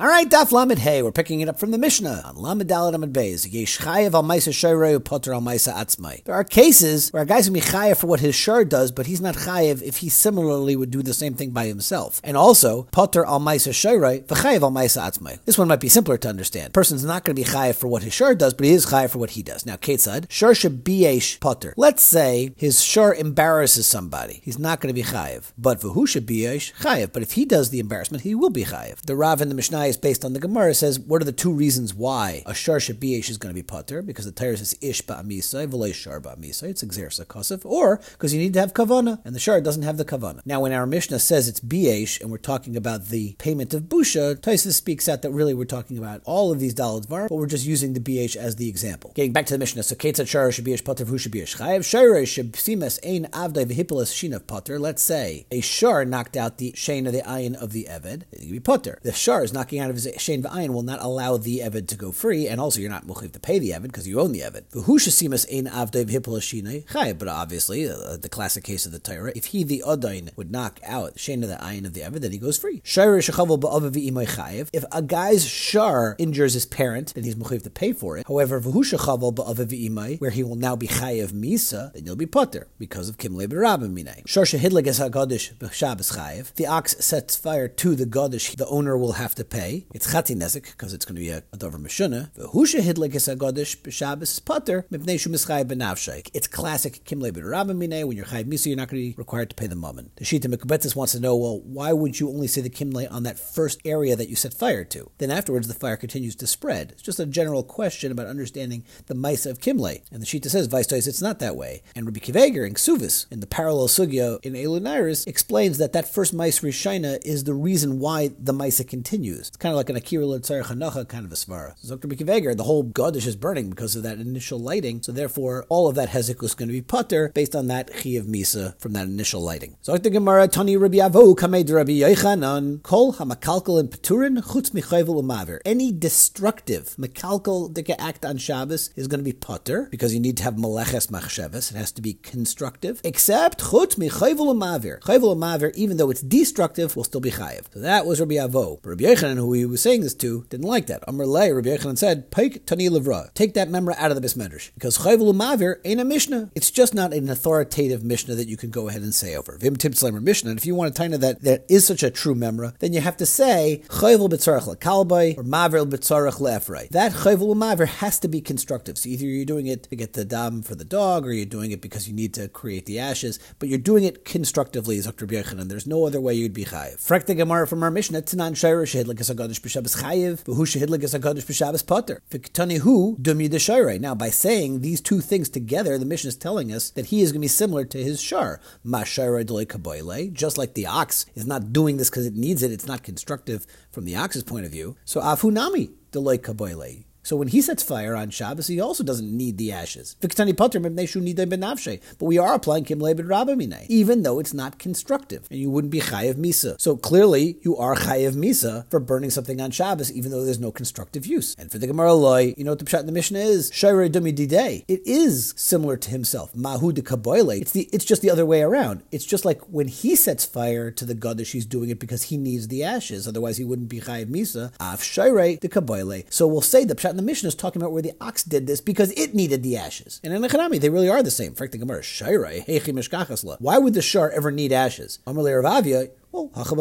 All right, Daf Lamed Hey, we're picking it up from the Mishnah on Lamed Dalad Amad Bey. Yesh chayev al maysa shoreu potter al maysa atzmai. There are cases where a guy's gonna be chayev for what his shor does, but he's not chayev if he similarly would do the same thing by himself. And also potter al maysa shoreu v'chayev al maysa atzmai. This one might be simpler to understand. Person's not going to be chayev for what his shor does, but he is chayev for what he does. Now Ketzad Shar Shabish Potter. Let's say his shor embarrasses somebody. He's not going to be chayev, but v'hu shabish chayev. But if he does the embarrassment, he will be chayev. The Rav in the Mishnah is based on the Gemara, says, what are the two reasons why a Xersa Khosef is going to be Patter? Because the Tyrus is Ish Ba'Amisa, Vlay Sharba Amisa, it's Xersa Khosef, or because you need to have Kavana, and the Shar doesn't have the Kavana. Now, when our Mishnah says it's Bish, and we're talking about the payment of Busha, Tysis speaks out that really we're talking about all of these Daladvar, but we're just using the Bish as the example. Getting back to the Mishnah, so Ketzad Shar Shabish Patter V'hu Shabish Chayev, Shara Shabsimes Ain Avdai V'hippolas Shin of Patter. Let's say a Shar knocked out the Shane or the Ain of the Evid, it would be Patter. The Shar is knocking out of his shen v'ayin will not allow the eved to go free, and also you're not mukhif to pay the eved because you own the eved. But obviously, the classic case of the Torah, if he the odain would knock out shen of the ayin of the eved, then he goes free. If a guy's shar injures his parent, then he's mukhif to pay for it. However, where he will now be chi of misa, then you'll be potter because of kim le b'rabim minay. The ox sets fire to the gadish, the owner will have to pay. It's chati nezik because it's going to be a davar mishuna. V'husha hidlikes agadish b'shabbos pater mipnei shu mischay benavshay. It's classic kim le b'rabim minay. When you're chayev misa, you're not going to be required to pay the mammon. The shita mikubetzis wants to know, well, why would you only say the kim le on that first area that you set fire to? Then afterwards, the fire continues to spread. It's just a general question about understanding the maysa of kim le. And the shita says vaystois, it's not that way. And Rabbi Kiveger in Ksuvis in the parallel sugya in Elunairis explains that that first maysa rishina is the reason why the maysa continues. It's kind of like an Akira L'Tzarech Hanacha kind of a svara. So Dr. B'Kiveger, the whole gadish is burning because of that initial lighting, so therefore all of that hezek is going to be pater based on that Chi of Misa from that initial lighting. So like the Gemara, Tani Rabbi Avohu Kamed Rabbi Yochanan Kol HaMakalkal and Peturin Chutz Mi Chayval Umavir. Any destructive makalkal that can act on Shabbos is going to be pater because you need to have meleches machshavas. It has to be constructive. Except Chutz Mi Chayval Umavir. Chayval Umavir, even though it's destructive, will still be chayev. So that was Rabbi Avohu. Rabbi Yochanan, who he was saying this to, didn't like that. Amr Lei, Rabbi Yochanan said, "Pike Tani Levra, take that memra out of the Bismedrish, because Chayvulu Mavir ain't a Mishnah. It's just not an authoritative Mishnah that you can go ahead and say over Vim Timtzleimer Mishnah. And if you want to tie into that, there is such a true memra, then you have to say Chayvul B'Tzarech LeKalbay or Mavir B'Tzarech LeEfrei. That Chayvulu Mavir has to be constructive. So either you're doing it to get the dam for the dog, or you're doing it because you need to create the ashes, but you're doing it constructively, Dr. Rabbi Yochanan. There's no other way you'd be chayev. Frak the Gemara from our Mishnah Tanan. Now, by saying these two things together, the Mishnah is telling us that he is going to be similar to his shar. Just like the ox is not doing this because it needs it, it's not constructive from the ox's point of view. So, afhunami deloi kaboile. So when he sets fire on Shabbos, he also doesn't need the ashes. But we are applying kim le b'rabim minay, even though it's not constructive, and you wouldn't be chayev misa. So clearly, you are chayev misa for burning something on Shabbos, even though there's no constructive use. And for the Gemara loy, you know what the pshat in the Mishnah is? Shirei dumi didei. It is similar to himself. Mahu de kaboyle. It's just the other way around. It's just like when he sets fire to the gadish, he's doing it because he needs the ashes. Otherwise, he wouldn't be chayev misa. Af shirei de kaboyle. So we'll say the pshat. The Mishnah is talking about where the ox did this because it needed the ashes. And in Echanami, they really are the same. Fact, the Gemara, Shairai, Hechi Meshkachasla. Why would the shar ever need ashes? Amalei Rav Avia. Well, we're talking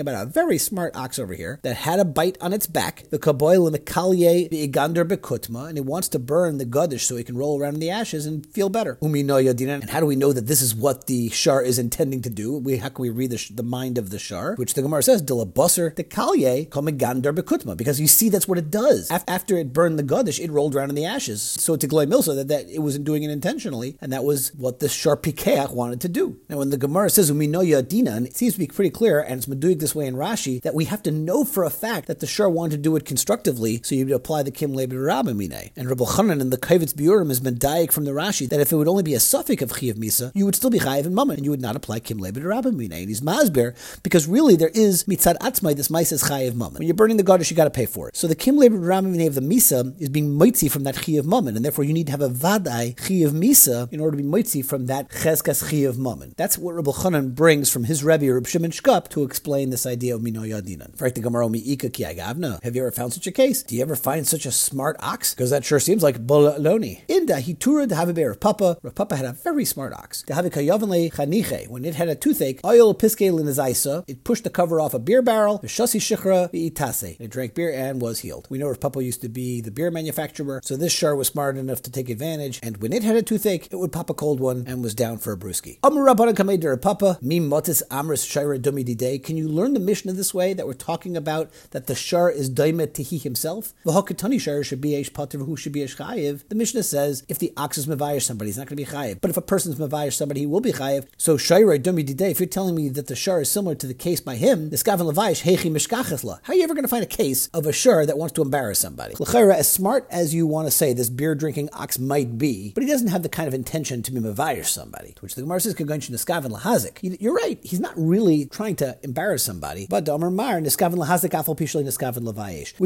about a very smart ox over here that had a bite on its back, the kaboyle and the kalye, the igander bekutma, and it wants to burn the gadish so it can roll around in the ashes and feel better. And how do we know that this is what the shar is intending to do? How can we read the mind of the shar? Which the Gemara says, Dilabusser, the kalye, called megander bekutma, because you see that's what it does. After it burned the gadish, it rolled around in the ashes. So to gloy milsa that it wasn't doing it intentionally, and that was what the shar pikeach wanted to do. Now, when the Gemara says uminoya dinan, it seems to be pretty clear, and it's meduic this way in Rashi, that we have to know for a fact that the shar wanted to do it constructively, so you would apply the kim le b'rabim minay. And Rabbi Chanan in the Kavitz Biurim is medayik from the Rashi that if it would only be a suffix of Chi of Misa, you would still be chayev and mammon, and you would not apply kim le b'rabim minay. And he's masber, because really there is mitzad atzmai, this mice is chayev mammon. When you're burning the gadish, you got to pay for it. So the kim le b'rabim minay of the misa is being mitzi from that Chi of mammon, and therefore you need to have a vadai Chi of Misa in order to be mitzi from that cheskas Chi of mammon. That's what Rabbi Chanan brings from his Rebbe, Reb Shimon Shkup, to explain this idea of minoya dinan. In fact, the Gemara mi'ika ki agavna. Have you ever found such a case? Do you ever find such a smart ox? Because that sure seems like boloni. In da hitura de havibe Rav Papa. Rav Papa had a very smart ox. De havi kayavanle chaniche. When it had a toothache, oil piske linazaisa. It pushed the cover off a beer barrel. V'shasi shichra v'itase. It drank beer and was healed. We know Rav Papa used to be the beer manufacturer, so this shar was smart enough to take advantage. And when it had a toothache, it would pop a cold one and was down for a brewski. Can you learn the Mishnah this way, that we're talking about that the shar is doimet to he himself? The Mishnah says if the ox is mevayish somebody, he's not going to be chayev. But if a person's mevayish somebody, he will be chayev. So if you're telling me that the shar is similar to the case by him, how are you ever going to find a case of a shar that wants to embarrass somebody? As smart as you want to say this beer drinking ox might be, but he doesn't have the kind of intention to be mevayish somebody. To which the Gemara says, you're right, he's not really trying to embarrass somebody, but we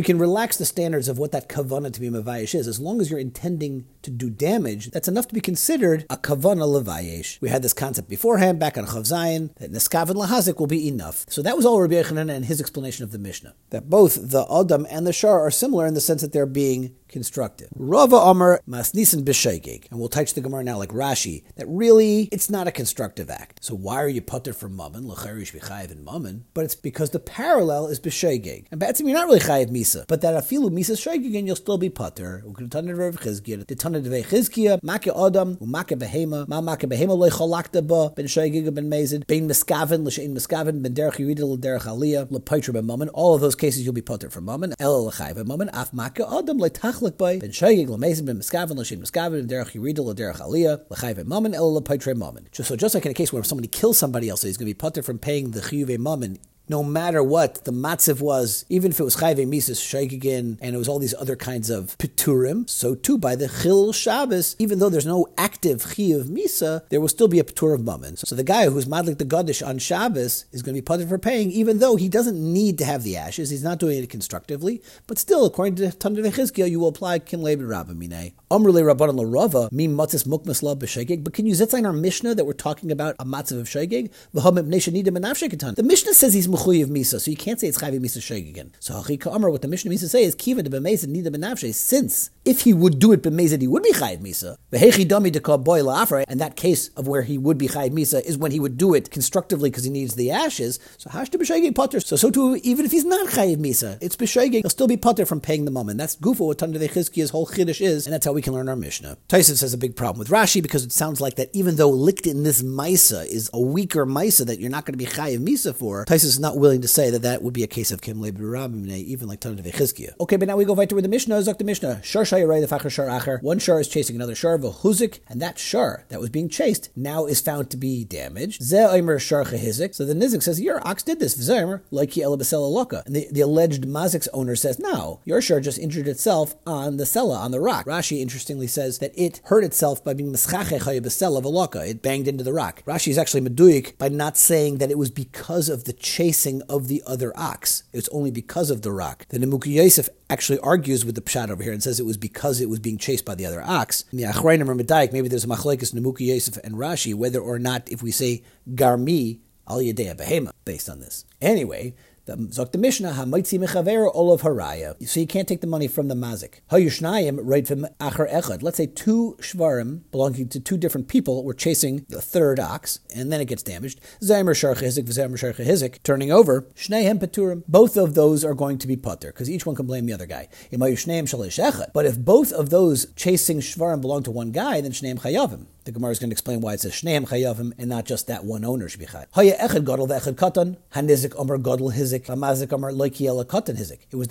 can relax the standards of what that kavana to be mevayish is. As long as you're intending to do damage, that's enough to be considered a kavana levayish. We had this concept beforehand, back on Chav Zayin, that neskaven lahazik will be enough. So that was all Rabbi Yechanan and his explanation of the Mishnah, that both the Adam and the Shar are similar in the sense that they're being constructive. Rava Amar Masnisan B'Shaygig, and we'll touch the Gemara now like Rashi, that really it's not a constructive act. So why are you Potter from Mammon, L'chayrish B'Chayev and Mammon? But it's because the parallel is B'Shaygig. And Batsim, you're not really Chayev Misa, but that Afilu Misa Shaygig and you'll still be Potter. U'K'Tana D'Rev Chizkiya, T'Tana D'Vei Chizkiya, Maki Adam, U'Maki Behema, Ma Maki Behema Loi Cholakta Ba, Ben Shaygig Ben Mezid, Ben Miskaven, L'Shein Miskaven, Ben Derech Yerida L'Derech Aliyah, L'Poitra Ben Mammon. All of those cases you'll be Potter from Mammon, El L'Chayev Ben Mammon, Af Maki Adam L'Tach by Ben Shaygig L'Mezid Ben Miskaven L'Shein Miskaven Derech Yerida L'Derech Aliyah L'Chayev Ben Mammon El L'Poitra Mammon. So just like in a case where if somebody kills somebody else, he's going to be potter from paying the chiyuv mammon. No matter what the matziv was, even if it was chayve mises shaygigin and it was all these other kinds of peturim, so too by the chil Shabbos, even though there's no active chi of misa, there will still be a petur of mammon. So the guy who's madlik the gadish on Shabbos is going to be potter for paying, even though he doesn't need to have the ashes. He's not doing it constructively, but still, according to Tana Vechizkiya, you will apply kim leben rabba minei. Amrle rabbanon l'rava mi matzis mukmas la b'shaygig. But can you zitzayin our Mishnah that we're talking about a matziv of shaygig? The Mishnah says he's Chi of Misa, so you can't say it's Chayev Misa Shaygig again. So Hachika Amar, what the Mishnah means to say is Kiva de B'Mezid Nida B'Nafshe, since if he would do it B'Mezid, he would be Chayev Misa. V'hechi dami de Kaboy La'afre, and that case of where he would be Chayev Misa is when he would do it constructively because he needs the ashes. So Hashta B'Shaygig Potter. So too, even if he's not Chayev Misa, it's B'Shaygig, he'll still be Potter from paying the mammon. That's Gufa what Tana Vechizkiya's whole Chiddush is, and that's how we can learn our Mishnah. Tysis has a big problem with Rashi because it sounds like that even though licked in this maysa is a weaker maysa that you're not going to be Chayev Misa for, Tysis is not willing to say that that would be a case of kim leib rabimne, even like Tana Vechizkiya. Okay, but now we go right to where the Mishnah is. Zok the Mishnah. Shar shayiray the facher shar acher. One shar is chasing another shar v'chuzik, and that shar that was being chased now is found to be damaged. Ze oimer shar chahizik. So the nizik says your ox did this. V'zeimer like he elabasela loka, and the alleged mazik's owner says no, your shar just injured itself on the sela, on the rock. Rashi interestingly says that it hurt itself by being mischache chayibasela v'loka. It banged into the rock. Rashi is actually meduyik by not saying that it was because of the chasing of the other ox. It's only because of the rock. The Nemuki Yosef actually argues with the Pshat over here and says it was because it was being chased by the other ox. In the Achrayim or Medayik, maybe there's a Machlekes Nemuki Yosef and Rashi, whether or not if we say Garmi Al Yedei Behema, based on this. Anyway, Zok the Mishnah, Hamaitzi Mechavera Olav Haraya. So you can't take the money from the mazik. Hayushnayim Reitfim Acher Echad. Let's say two shvarim belonging to two different people were chasing the third ox, and then it gets damaged. Zaymer Shar Chahizik, V'Zaymer Shar Chahizik. Turning over, Shnehem Peturim. Both of those are going to be Patter, because each one can blame the other guy. Imayushneim Shalish Echad. But if both of those chasing shvarim belong to one guy, then Shneim Chayavim. The Gemara is going to explain why it says Shneim Chayavim and not just that one owner should be Chay. Haya Echad Gadol V'Echad Katan. Hanizik Amar Gadol Hizik. It was the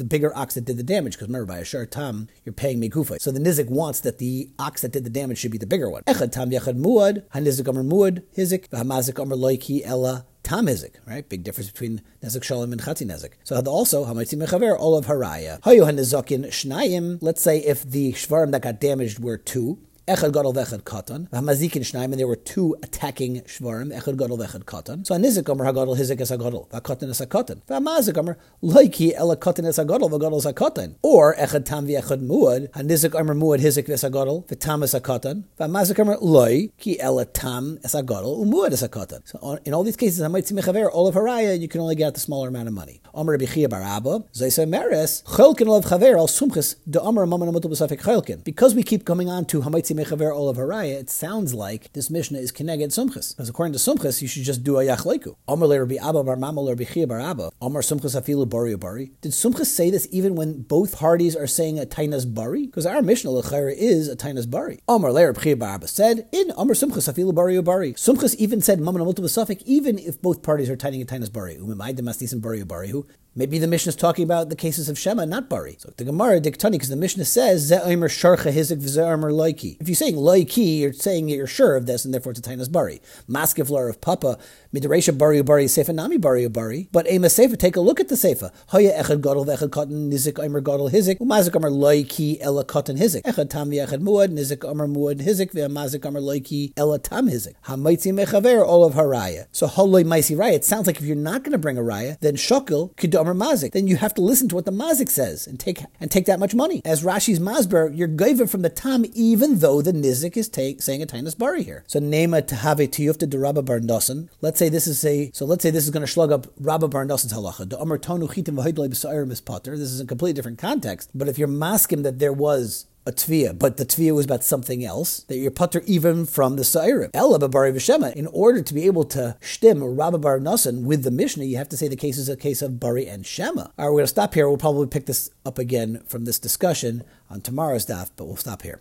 bigger ox that did the damage, because remember, by a shar tam, you're paying me gufa. So the nizik wants that the ox that did the damage should be the bigger one. Echad tam yechad muad, hanizik amar muad hizik, hamazik amar loiki ella tam hizik, right? Big difference between nezik shalom and chati nezik. So also, hamaytim mechaver olav haraya. Hayu hanizokin shnayim. Let's say if the shvarim that got damaged were two, Echad gadol v'echad katan. V'hamazikin shnayim, and there were two attacking shvarim. Echad gadol v'echad katan. So anizik omer hagadol, hizik es hagadol. V'katan es hakatan. V'hamazik omer loiki el hakatan es hagadol, v'gadol es hakatan. Or echad tam v'echad muad. Hanizik omer muad hizik es hagadol. V'tam es hakatan. V'hamazik omer loiki el tam es hagadol umuad es hakatan. So in all these cases, hamaitzi mechaver, all of haraya, you can only get the smaller amount of money. Omer b'chia bar abba. Zayse meres chelkin olav chaver al sumches de omer mamon amutu b'safik chelkin. Because we keep coming on to hamaitzi mechaver olav haraya, it sounds like this Mishnah is keneged sumches. Because according to sumches, you should just do a yachleiku. Omer le Rabbi Abba bar Mama le Rabbi Chia bar Abba. Omer sumches afilu bari bari. Did sumches say this even when both parties are saying a tainas bari? Because our Mishnah lechayra is a tainas bari. Omer le Rabbi Chia bar Abba said in Omer sumches afilu bari bari. Sumches even said mamon amutu b'safik even if both parties are taining a tainas bari. Umimai demastisim bari bari hu. Maybe the Mishnah is talking about the cases of Shema, not Bari. So the Gemara diktani, because the Mishnah says, Ze omer sharcha hizik v'ze omer loiki. If you're saying loiki, you're saying that you're sure of this, and therefore it's a tainas Bari. Maskevlar of Papa, Midrasha Bari Bari Sefa Nami Bari Bari. But Ema Sefa, take a look at the Sefa. Hoya echad gadol v'echad katan, nizik omer gadol hizik, umazik omer loiki ela katan hizik. Echad tam v'echad muad, nizik omer muad hizik, v'amazik omer loiki ela tam hizik. Hamaitzi mechaver olav haraya. So holoi maisi raya. It sounds like if you're not going to bring a raya, then shokel could mazik, then you have to listen to what the mazik says and take that much money. As Rashi's masber, you're gaiva from the tam, even though the nizik is saying a tainas bari here. So nema tehave tiyufta de Rabba bar Nosson. Let's say this is going to shlug up Rabba bar Nosson's halacha. De amar tonu chitim v'hoidlei b'sa'ir mispater. This is a completely different context. But if you're maskim that there was a tvia, but the tvia was about something else, that you're putter even from the sa'irim. Ella b'bari v'shema, in order to be able to shtim or Rabba bar Nosson with the Mishnah, you have to say the case is a case of bari and shema. All right, we're going to stop here. We'll probably pick this up again from this discussion on tomorrow's daf, but we'll stop here.